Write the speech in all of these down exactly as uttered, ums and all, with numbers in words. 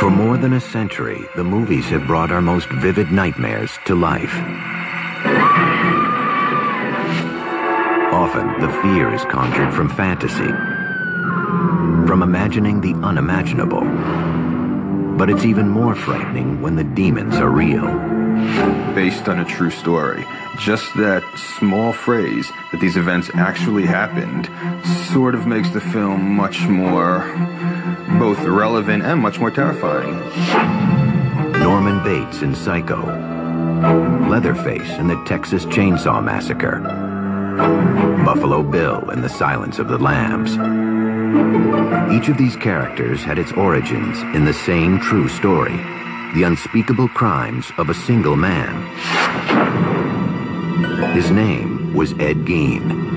For more than a century, the movies have brought our most vivid nightmares to life. Often, the fear is conjured from fantasy, from imagining the unimaginable. But it's even more frightening when the demons are real. Based on a true story, just that small phrase that these events actually happened sort of makes the film much more both relevant and much more terrifying. Norman Bates in Psycho, Leatherface in the Texas Chainsaw Massacre, Buffalo Bill in The Silence of the Lambs. Each of these characters had its origins in the same true story, the unspeakable crimes of a single man. His name was Ed Gein.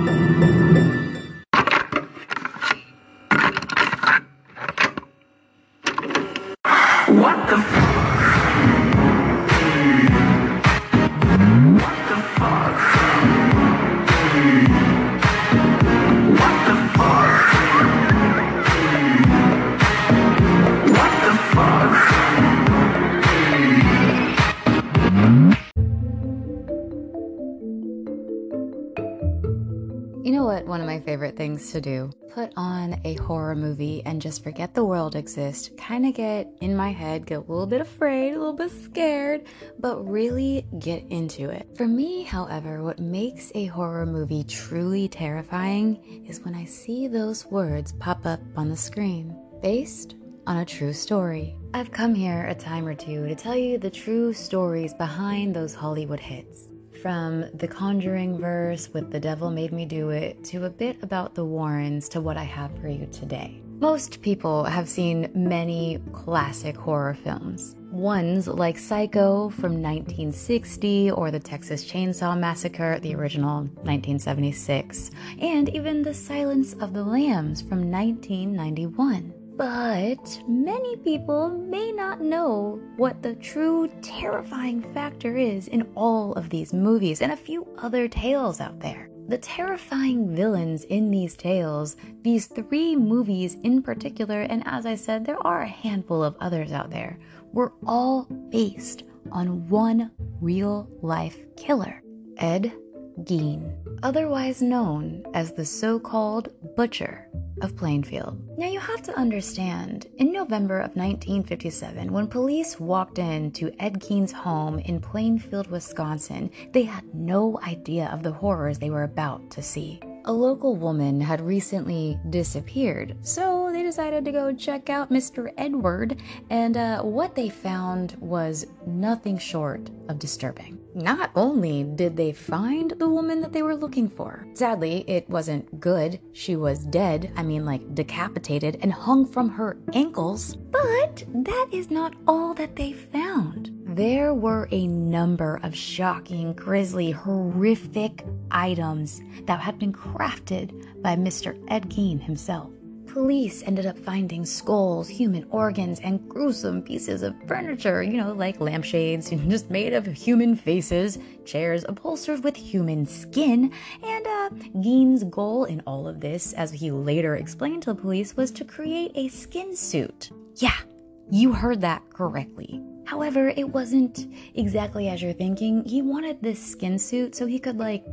One of my favorite things to do, put on a horror movie and just forget the world exists, kind of get in my head, get a little bit afraid, a little bit scared, but really get into it. For me, however, what makes a horror movie truly terrifying is when I see those words pop up on the screen, based on a true story. I've come here a time or two to tell you the true stories behind those Hollywood hits. From the Conjuring verse with The Devil Made Me Do It, to a bit about the Warrens, to what I have for you today. Most people have seen many classic horror films. Ones like Psycho from nineteen sixty or the Texas Chainsaw Massacre, the original nineteen seventy-six, and even The Silence of the Lambs from nineteen ninety-one. But many people may not know what the true terrifying factor is in all of these movies and a few other tales out there. The terrifying villains in these tales, these three movies in particular, and as I said, there are a handful of others out there, were all based on one real-life killer, Ed Gein, otherwise known as the so-called Butcher of Plainfield. Now you have to understand, in November of nineteen fifty-seven, when police walked into Ed Gein's home in Plainfield, Wisconsin, they had no idea of the horrors they were about to see. A local woman had recently disappeared, so they decided to go check out Mister Edward, and uh, what they found was nothing short of disturbing. Not only did they find the woman that they were looking for, sadly, it wasn't good. She was dead, I mean like decapitated and hung from her ankles, but that is not all that they found. There were a number of shocking, grisly, horrific items that had been crafted by Mister Ed Gein himself. Police ended up finding skulls, human organs, and gruesome pieces of furniture, you know, like lampshades just made of human faces, chairs upholstered with human skin, and uh, Gein's goal in all of this, as he later explained to the police, was to create a skin suit. Yeah, you heard that correctly. However, it wasn't exactly as you're thinking. He wanted this skin suit so he could, like,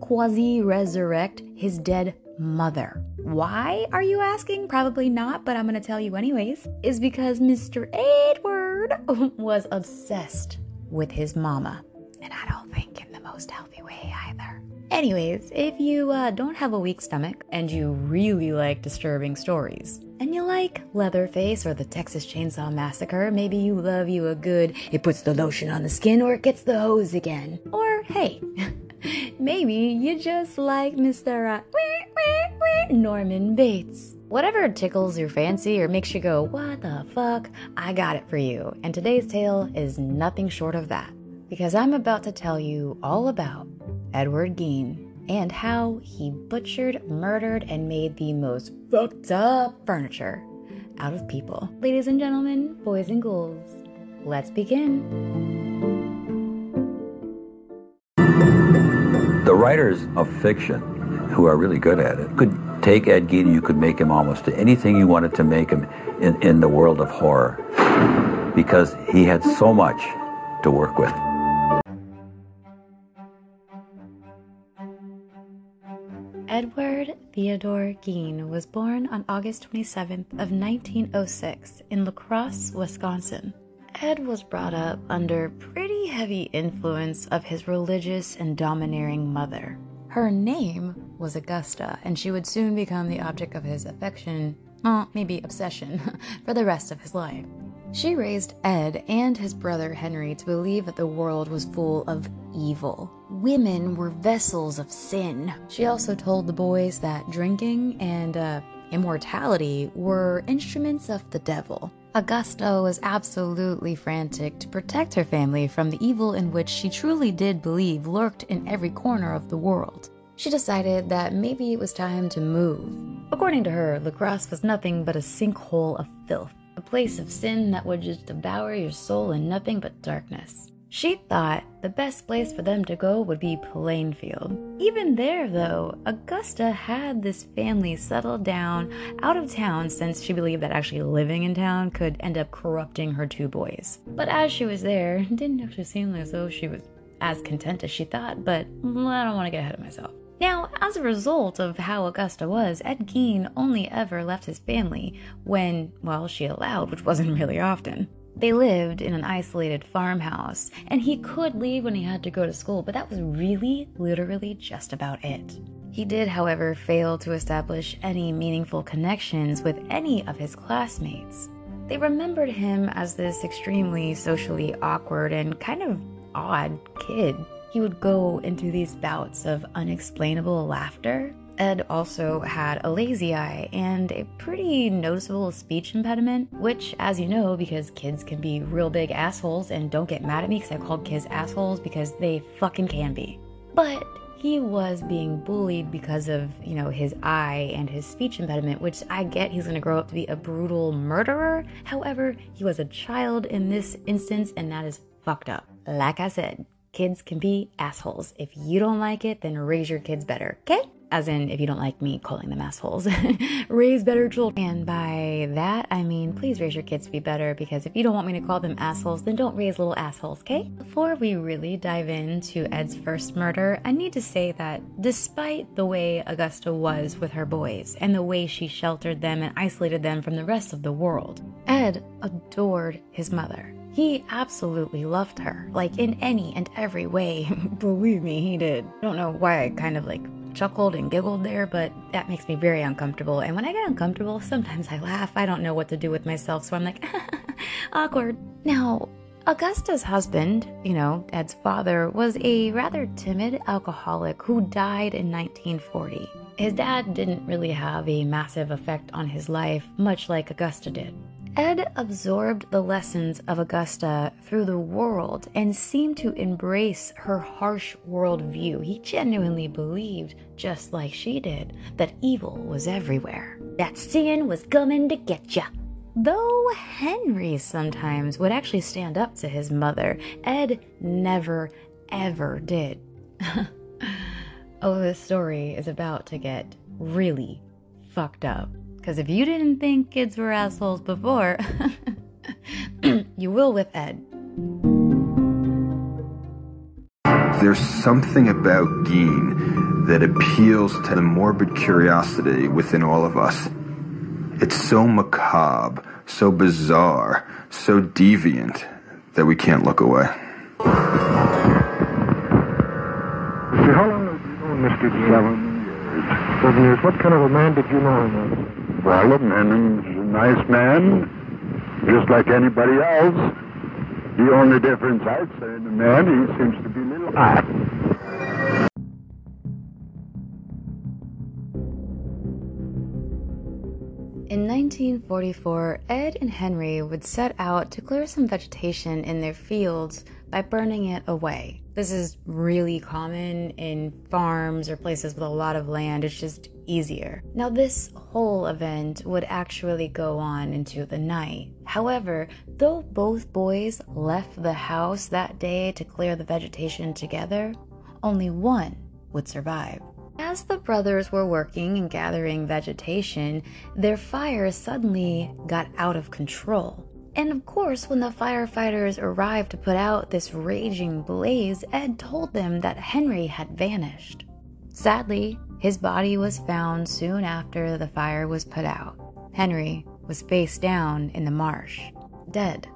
quasi-resurrect his dead mother. Why, are you asking? Probably not, but I'm gonna tell you anyways. Is because Mister Edward was obsessed with his mama. And I don't think in the most healthy way either. Anyways, if you uh, don't have a weak stomach and you really like disturbing stories, and you like Leatherface or the Texas Chainsaw Massacre, maybe you love you a good, it puts the lotion on the skin or it gets the hose again. Or hey, maybe you just like Mister Uh, Norman Bates. Whatever tickles your fancy or makes you go, what the fuck, I got it for you. And today's tale is nothing short of that. Because I'm about to tell you all about Edward Gein and how he butchered, murdered, and made the most fucked up furniture out of people. Ladies and gentlemen, boys and ghouls, let's begin. The writers of fiction, who are really good at it, could take Ed Gein, you could make him almost to anything you wanted to make him in, in the world of horror, because he had so much to work with. Edward Theodore Gein was born on August twenty-seventh of nineteen oh six in La Crosse, Wisconsin. Ed was brought up under pretty heavy influence of his religious and domineering mother. Her name was Augusta, and she would soon become the object of his affection, uh, maybe obsession, for the rest of his life. She raised Ed and his brother Henry to believe that the world was full of evil. Women were vessels of sin. She also told the boys that drinking and uh, immortality were instruments of the devil. Augusta was absolutely frantic to protect her family from the evil in which she truly did believe lurked in every corner of the world. She decided that maybe it was time to move. According to her, La Crosse was nothing but a sinkhole of filth, a place of sin that would just devour your soul in nothing but darkness. She thought the best place for them to go would be Plainfield. Even there, though, Augusta had this family settled down out of town, since she believed that actually living in town could end up corrupting her two boys. But as she was there, it didn't actually seem as though she was as content as she thought, but I don't want to get ahead of myself. Now, as a result of how Augusta was, Ed Gein only ever left his family when, well, she allowed, which wasn't really often. They lived in an isolated farmhouse, and he could leave when he had to go to school, but that was really, literally just about it. He did, however, fail to establish any meaningful connections with any of his classmates. They remembered him as this extremely socially awkward and kind of odd kid. He would go into these bouts of unexplainable laughter. Ed also had a lazy eye and a pretty noticeable speech impediment, which, as you know, because kids can be real big assholes, and don't get mad at me because I called kids assholes, because they fucking can be. But he was being bullied because of, you know, his eye and his speech impediment, which I get, he's going to grow up to be a brutal murderer. However, he was a child in this instance, and that is fucked up. Like I said, kids can be assholes. If you don't like it, then raise your kids better, okay? As in, if you don't like me calling them assholes, raise better children. And by that, I mean, please raise your kids to be better, because if you don't want me to call them assholes, then don't raise little assholes, okay? Before we really dive into Ed's first murder, I need to say that despite the way Augusta was with her boys and the way she sheltered them and isolated them from the rest of the world, Ed adored his mother. He absolutely loved her, like in any and every way. Believe me, he did. I don't know why I kind of like chuckled and giggled there, but that makes me very uncomfortable, and when I get uncomfortable, sometimes I laugh. I don't know what to do with myself, so I'm like, awkward. Now, Augusta's husband, you know, Ed's father, was a rather timid alcoholic who died in nineteen forty. His dad didn't really have a massive effect on his life, much like Augusta did. Ed absorbed the lessons of Augusta through the world and seemed to embrace her harsh worldview. He genuinely believed, just like she did, that evil was everywhere. That sin was coming to get ya. Though Henry sometimes would actually stand up to his mother, Ed never, ever did. Oh, this story is about to get really fucked up. Because if you didn't think kids were assholes before, you will with Ed. There's something about Gein that appeals to the morbid curiosity within all of us. It's so macabre, so bizarre, so deviant that we can't look away. How long have you known Mister Gein? Seven years. Seven years. What kind of a man did you know him as? Well, Henry was a nice man, just like anybody else. The only difference I'd say in the man, he seems to be a little hot. In nineteen forty-four, Ed and Henry would set out to clear some vegetation in their fields by burning it away. This is really common in farms or places with a lot of land. It's just easier. Now, this whole event would actually go on into the night. However, though both boys left the house that day to clear the vegetation together, only one would survive. As the brothers were working and gathering vegetation, their fire suddenly got out of control. And of course, when the firefighters arrived to put out this raging blaze, Ed told them that Henry had vanished. Sadly, his body was found soon after the fire was put out. Henry was face down in the marsh, dead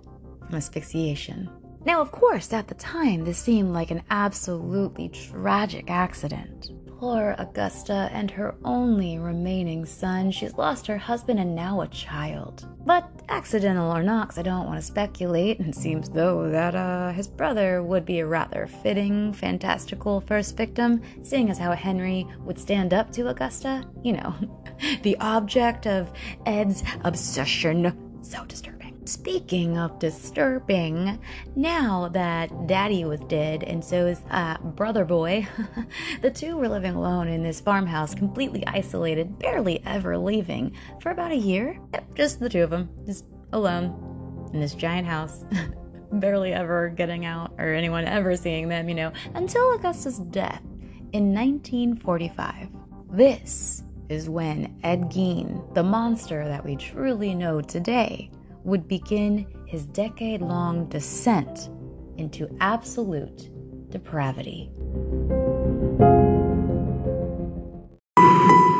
from asphyxiation. Now, of course, at the time, this seemed like an absolutely tragic accident. Poor Augusta and her only remaining son. She's lost her husband and now a child. But accidental or not, I don't want to speculate, and it seems though that uh, his brother would be a rather fitting, fantastical first victim, seeing as how Henry would stand up to Augusta, you know, the object of Ed's obsession. So disturbing. Speaking of disturbing, now that Daddy was dead and so is uh, brother boy, the two were living alone in this farmhouse, completely isolated, barely ever leaving, for about a year. Yep, just the two of them, just alone in this giant house, barely ever getting out or anyone ever seeing them, you know, until Augusta's death in nineteen forty-five. This is when Ed Gein, the monster that we truly know today, would begin his decade-long descent into absolute depravity.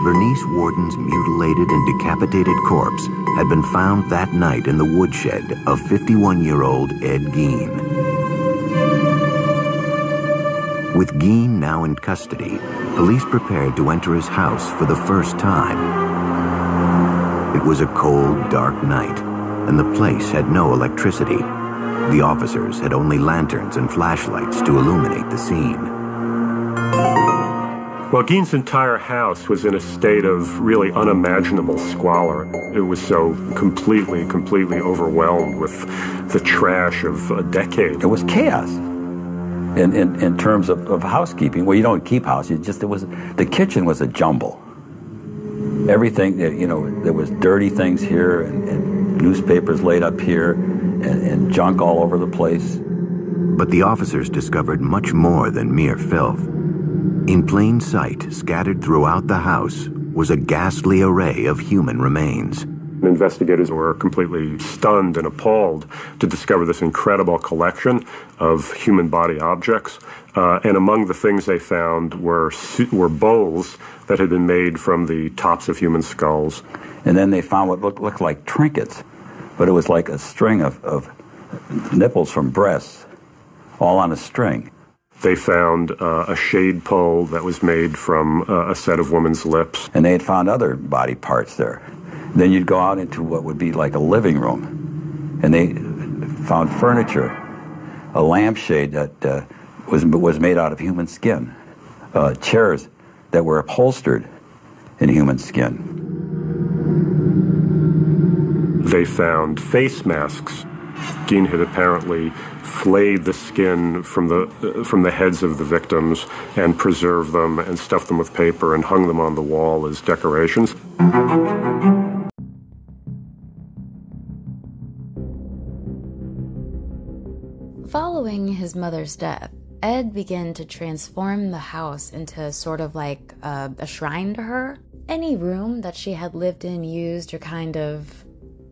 Bernice Warden's mutilated and decapitated corpse had been found that night in the woodshed of fifty-one-year-old Ed Gein. With Gein now in custody, police prepared to enter his house for the first time. It was a cold, dark night, and the place had no electricity. The officers had only lanterns and flashlights to illuminate the scene. Well, Gein's entire house was in a state of really unimaginable squalor. It was so completely, completely overwhelmed with the trash of a decade. It was chaos in, in, in terms of, of housekeeping. Well, you don't keep house, you just, it was, the kitchen was a jumble. Everything, you know, there was dirty things here and, and newspapers laid up here and, and junk all over the place. But the officers discovered much more than mere filth. In plain sight, scattered throughout the house, was a ghastly array of human remains. Investigators were completely stunned and appalled to discover this incredible collection of human body objects. Uh, and among the things they found were were bowls that had been made from the tops of human skulls. And then they found what looked, looked like trinkets, but it was like a string of, of nipples from breasts, all on a string. They found uh, a shade pole that was made from uh, a set of woman's lips. And they had found other body parts there. Then you'd go out into what would be like a living room, and they found furniture, a lampshade that uh, was was made out of human skin, uh, chairs that were upholstered in human skin. They found face masks. Gein had apparently flayed the skin from the uh, from the heads of the victims and preserved them and stuffed them with paper and hung them on the wall as decorations. Following his mother's death, Ed began to transform the house into sort of like a, a shrine to her. Any room that she had lived in, used, or kind of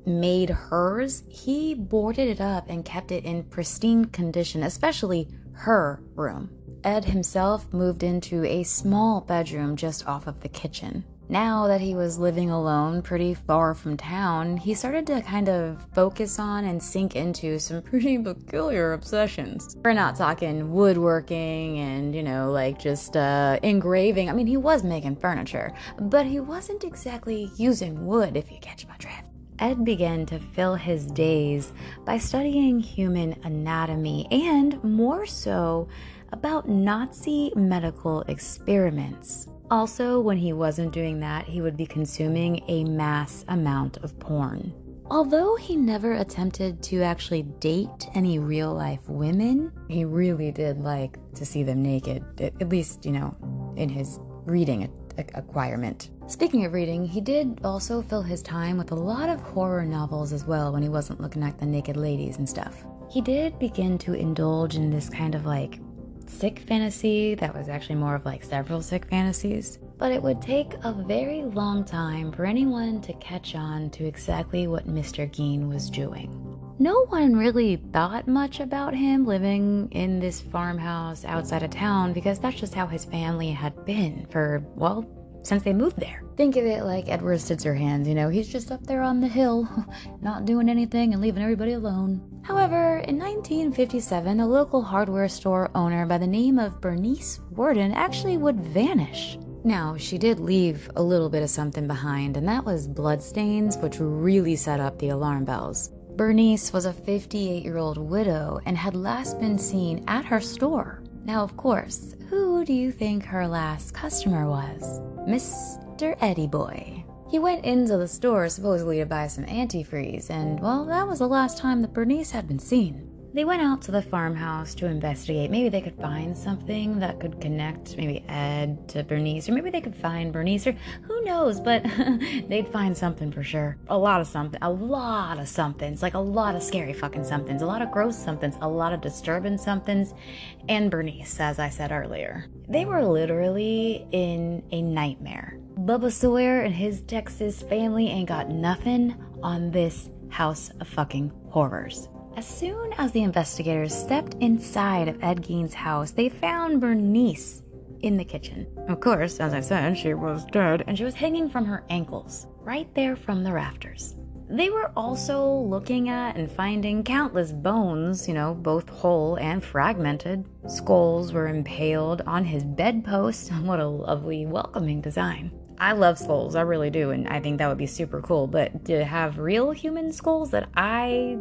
made hers, he boarded it up and kept it in pristine condition, especially her room. Ed himself moved into a small bedroom just off of the kitchen. Now that he was living alone pretty far from town, he started to kind of focus on and sink into some pretty peculiar obsessions. We're not talking woodworking and, you know, like just uh, engraving. I mean, he was making furniture, but he wasn't exactly using wood, if you catch my drift. Ed began to fill his days by studying human anatomy and, more so, about Nazi medical experiments. Also, when he wasn't doing that, he would be consuming a mass amount of porn. Although he never attempted to actually date any real-life women, he really did like to see them naked, at least, you know, in his reading acquirement. Speaking of reading, he did also fill his time with a lot of horror novels as well when he wasn't looking at the naked ladies and stuff. He did begin to indulge in this kind of like sick fantasy that was actually more of like several sick fantasies but it would take a very long time for anyone to catch on to exactly what Mister Gein was doing. No one really thought much about him living in this farmhouse outside of town because that's just how his family had been for, well, since they moved there. Think of it like Edward Scissorhands, you know, he's just up there on the hill, not doing anything and leaving everybody alone. However, in nineteen fifty-seven, a local hardware store owner by the name of Bernice Worden actually would vanish. Now, she did leave a little bit of something behind, and that was bloodstains, which really set up the alarm bells. Bernice was a fifty-eight-year-old widow and had last been seen at her store. Now, of course, who do you think her last customer was? Mister Eddie Boy. He went into the store supposedly to buy some antifreeze, and, well, that was the last time that Bernice had been seen. They went out to the farmhouse to investigate. Maybe they could find something that could connect maybe Ed to Bernice, or maybe they could find Bernice, or who knows, but they'd find something for sure. A lot of something, a lot of somethings, like a lot of scary fucking somethings, a lot of gross somethings, a lot of disturbing somethings, and Bernice, as I said earlier. They were literally in a nightmare. Bubba Sawyer and his Texas family ain't got nothing on this house of fucking horrors. As soon as the investigators stepped inside of Ed Gein's house, they found Bernice in the kitchen. Of course, as I said, she was dead, and she was hanging from her ankles, right there from the rafters. They were also looking at and finding countless bones, you know, both whole and fragmented. Skulls were impaled on his bedpost. What a lovely, welcoming design. I love skulls, I really do, and I think that would be super cool, but to have real human skulls that I...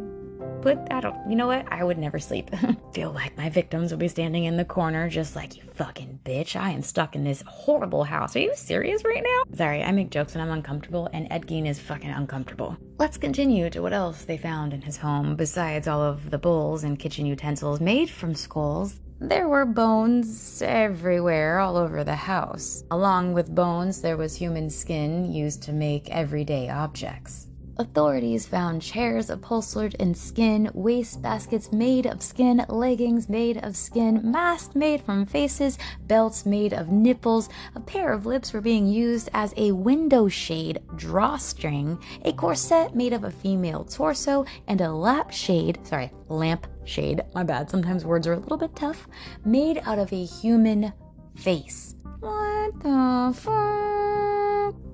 But I don't, you know what? I would never sleep. Feel like my victims would be standing in the corner just like, you fucking bitch, I am stuck in this horrible house. Are you serious right now? Sorry, I make jokes when I'm uncomfortable, and Ed Gein is fucking uncomfortable. Let's continue to what else they found in his home. Besides all of the bowls and kitchen utensils made from skulls, there were bones everywhere all over the house. Along with bones, there was human skin used to make everyday objects. Authorities found chairs upholstered in skin, wastebaskets made of skin, leggings made of skin, masks made from faces, belts made of nipples, a pair of lips were being used as a window shade drawstring, a corset made of a female torso, and a lampshade, sorry, lampshade, my bad, sometimes words are a little bit tough, made out of a human face. What the fuck?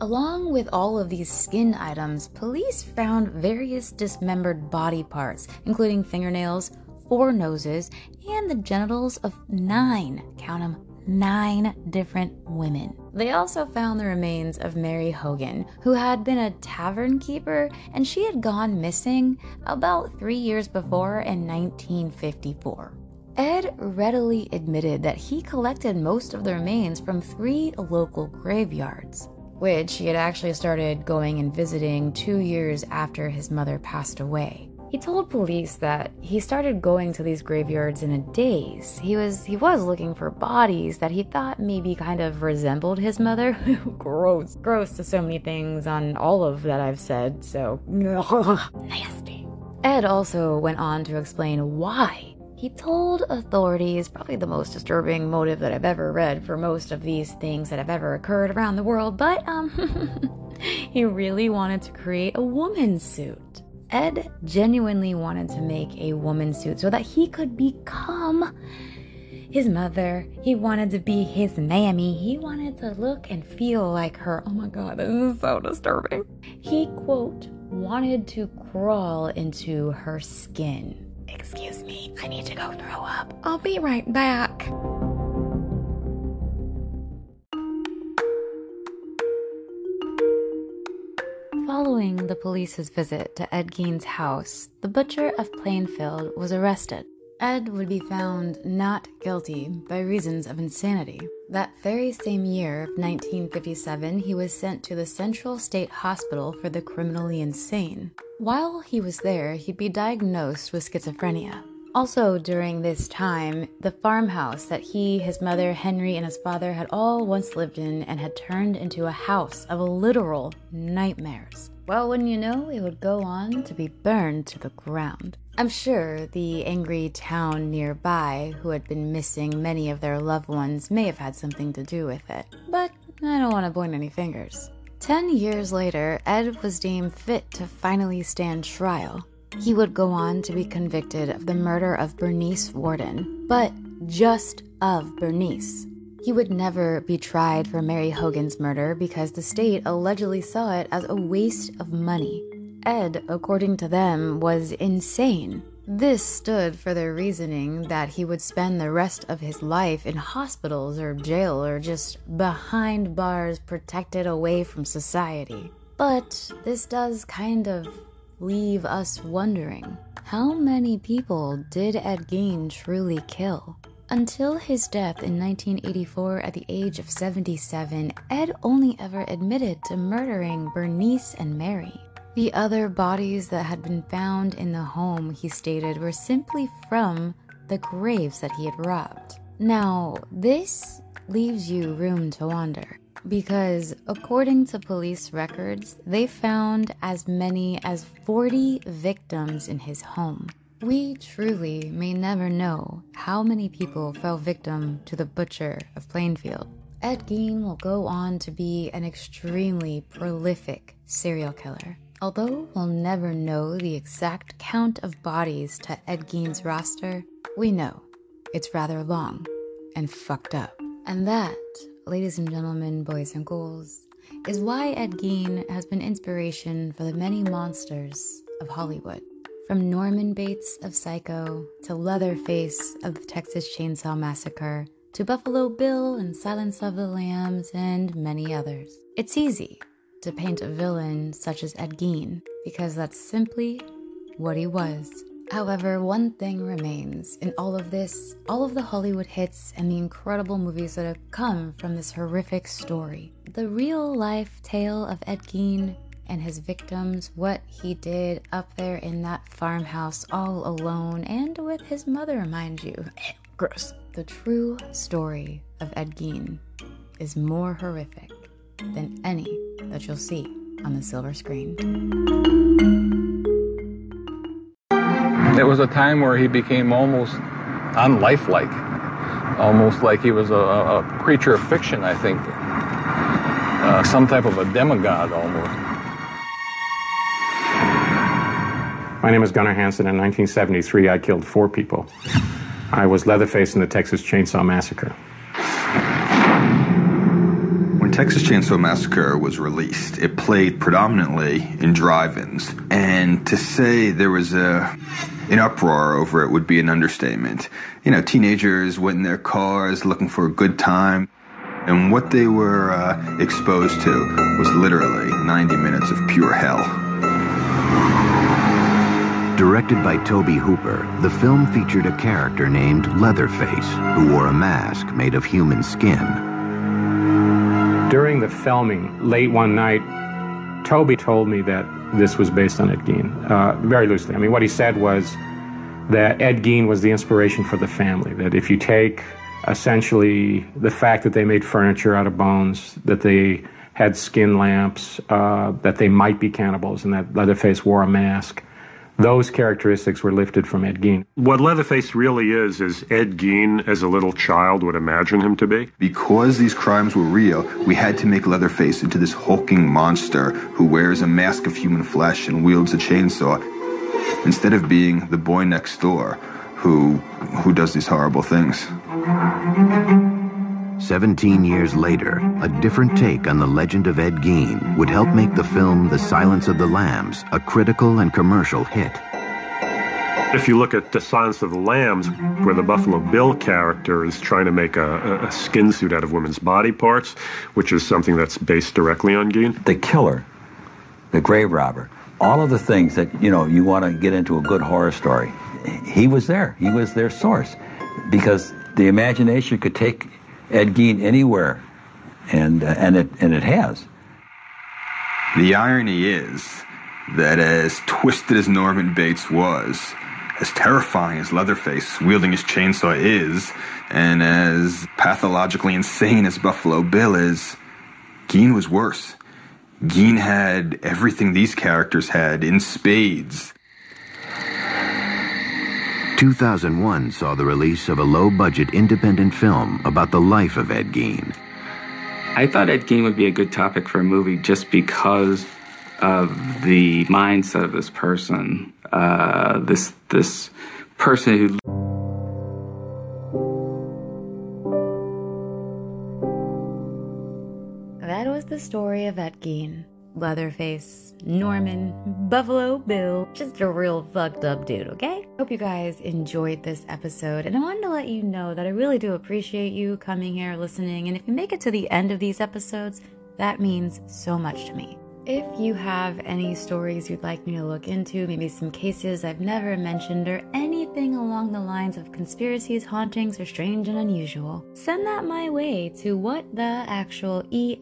Along with all of these skin items, police found various dismembered body parts, including fingernails, four noses, and the genitals of nine, count them, nine different women. They also found the remains of Mary Hogan, who had been a tavern keeper, and she had gone missing about three years before in nineteen fifty-four. Ed readily admitted that he collected most of the remains from three local graveyards, which he had actually started going and visiting two years after his mother passed away. He told police that he started going to these graveyards in a daze. He was he was looking for bodies that he thought maybe kind of resembled his mother. Gross. Gross to so many things on all of that I've said, so nasty. Ed also went on to explain why. He told authorities, probably the most disturbing motive that I've ever read for most of these things that have ever occurred around the world, but um, he really wanted to create a woman's suit. Ed genuinely wanted to make a woman's suit so that he could become his mother. He wanted to be his mammy. He wanted to look and feel like her. Oh my God, this is so disturbing. He, quote, wanted to crawl into her skin. Excuse me, I need to go throw up. I'll be right back. Following the police's visit to Ed Gein's house, the Butcher of Plainfield was arrested. Ed would be found not guilty by reasons of insanity. That very same year of nineteen fifty-seven, he was sent to the Central State Hospital for the Criminally Insane. While he was there, he'd be diagnosed with schizophrenia. Also during this time, the farmhouse that he, his mother, Henry, and his father had all once lived in and had turned into a house of literal nightmares. Well, wouldn't you know, it would go on to be burned to the ground. I'm sure the angry town nearby, who had been missing many of their loved ones, may have had something to do with it. But I don't want to point any fingers. Ten years later, Ed was deemed fit to finally stand trial. He would go on to be convicted of the murder of Bernice Worden, but just of Bernice. He would never be tried for Mary Hogan's murder because the state allegedly saw it as a waste of money. Ed, according to them, was insane. This stood for their reasoning that he would spend the rest of his life in hospitals or jail or just behind bars, protected away from society. But this does kind of leave us wondering, how many people did Ed Gein truly kill? Until his death in nineteen eighty-four at the age of seventy-seven, Ed only ever admitted to murdering Bernice and Mary. The other bodies that had been found in the home, he stated, were simply from the graves that he had robbed. Now, this leaves you room to wonder, because according to police records, they found as many as forty victims in his home. We truly may never know how many people fell victim to the Butcher of Plainfield. Ed Gein will go on to be an extremely prolific serial killer. Although we'll never know the exact count of bodies to Ed Gein's roster, we know it's rather long and fucked up. And that, ladies and gentlemen, boys and girls, is why Ed Gein has been inspiration for the many monsters of Hollywood. From Norman Bates of Psycho, to Leatherface of the Texas Chainsaw Massacre, to Buffalo Bill and Silence of the Lambs, and many others. It's easy to paint a villain such as Ed Gein, because that's simply what he was. However, one thing remains in all of this, all of the Hollywood hits and the incredible movies that have come from this horrific story. The real-life tale of Ed Gein and his victims, what he did up there in that farmhouse all alone and with his mother, mind you. Gross. The true story of Ed Gein is more horrific than any that you'll see on the silver screen. It was a time where he became almost unlifelike, almost like he was a, a creature of fiction, I think. Uh, some type of a demigod almost. My name is Gunnar Hansen. In nineteen seventy-three, I killed four people. I was Leatherface in the Texas Chainsaw Massacre. When Texas Chainsaw Massacre was released, it played predominantly in drive-ins. And to say there was a, an uproar over it would be an understatement. You know, teenagers went in their cars looking for a good time. And what they were uh, exposed to was literally ninety minutes of pure hell. Directed by Tobe Hooper, the film featured a character named Leatherface, who wore a mask made of human skin. During the filming, late one night, Tobe told me that this was based on Ed Gein, uh, very loosely. I mean, what he said was that Ed Gein was the inspiration for the family, that if you take essentially the fact that they made furniture out of bones, that they had skin lamps, uh, that they might be cannibals, and that Leatherface wore a mask, those characteristics were lifted from Ed Gein. What Leatherface really is, is Ed Gein as a little child would imagine him to be. Because these crimes were real, we had to make Leatherface into this hulking monster who wears a mask of human flesh and wields a chainsaw, instead of being the boy next door who, who does these horrible things. Seventeen years later, a different take on the legend of Ed Gein would help make the film The Silence of the Lambs a critical and commercial hit. If you look at The Silence of the Lambs, where the Buffalo Bill character is trying to make a, a skin suit out of women's body parts, which is something that's based directly on Gein. The killer, the grave robber, all of the things that, you know, you want to get into a good horror story, he was there. He was their source, because the imagination could take Ed Gein anywhere, and uh, and it and it has. The irony is that as twisted as Norman Bates was, as terrifying as Leatherface wielding his chainsaw is, and as pathologically insane as Buffalo Bill is, Gein was worse. Gein had everything these characters had in spades. two thousand one saw the release of a low-budget independent film about the life of Ed Gein. I thought Ed Gein would be a good topic for a movie just because of the mindset of this person, uh, this this person who... That was the story of Ed Gein. Leatherface, Norman, Buffalo Bill, just a real fucked up dude, okay? Hope you guys enjoyed this episode, and I wanted to let you know that I really do appreciate you coming here, listening, and if you make it to the end of these episodes, that means so much to me. If you have any stories you'd like me to look into, maybe some cases I've never mentioned, or anything along the lines of conspiracies, hauntings, or strange and unusual, send that my way to whattheactualeffharmony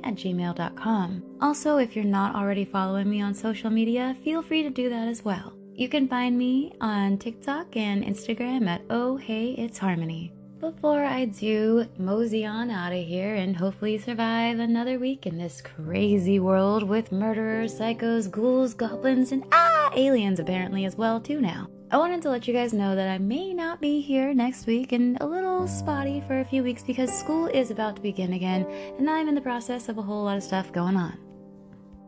at gmail dot com. Also, if you're not already following me on social media, feel free to do that as well. You can find me on TikTok and Instagram at Oh Hey It's Harmony. Before I do mosey on out of here and hopefully survive another week in this crazy world with murderers, psychos, ghouls, goblins, and ah, aliens apparently as well too now, I wanted to let you guys know that I may not be here next week and a little spotty for a few weeks because school is about to begin again and I'm in the process of a whole lot of stuff going on.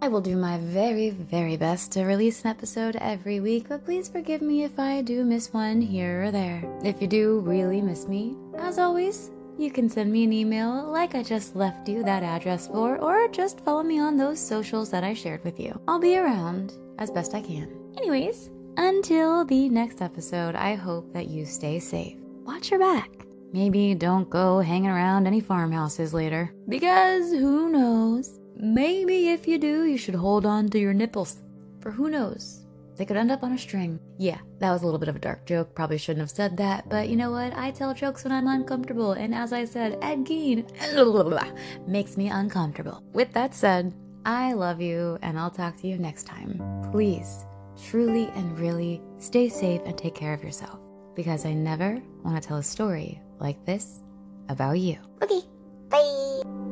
I will do my very, very best to release an episode every week, but please forgive me if I do miss one here or there. If you do really miss me, as always, you can send me an email like I just left you that address for, or just follow me on those socials that I shared with you. I'll be around as best I can. Anyways, until the next episode, I hope that you stay safe. Watch your back. Maybe don't go hanging around any farmhouses later, because who knows? Maybe if you do, you should hold on to your nipples. For who knows? They could end up on a string. Yeah, that was a little bit of a dark joke. Probably shouldn't have said that. But you know what? I tell jokes when I'm uncomfortable. And as I said, Ed Gein makes me uncomfortable. With that said, I love you and I'll talk to you next time. Please, truly and really stay safe and take care of yourself. Because I never want to tell a story like this about you. Okay, bye.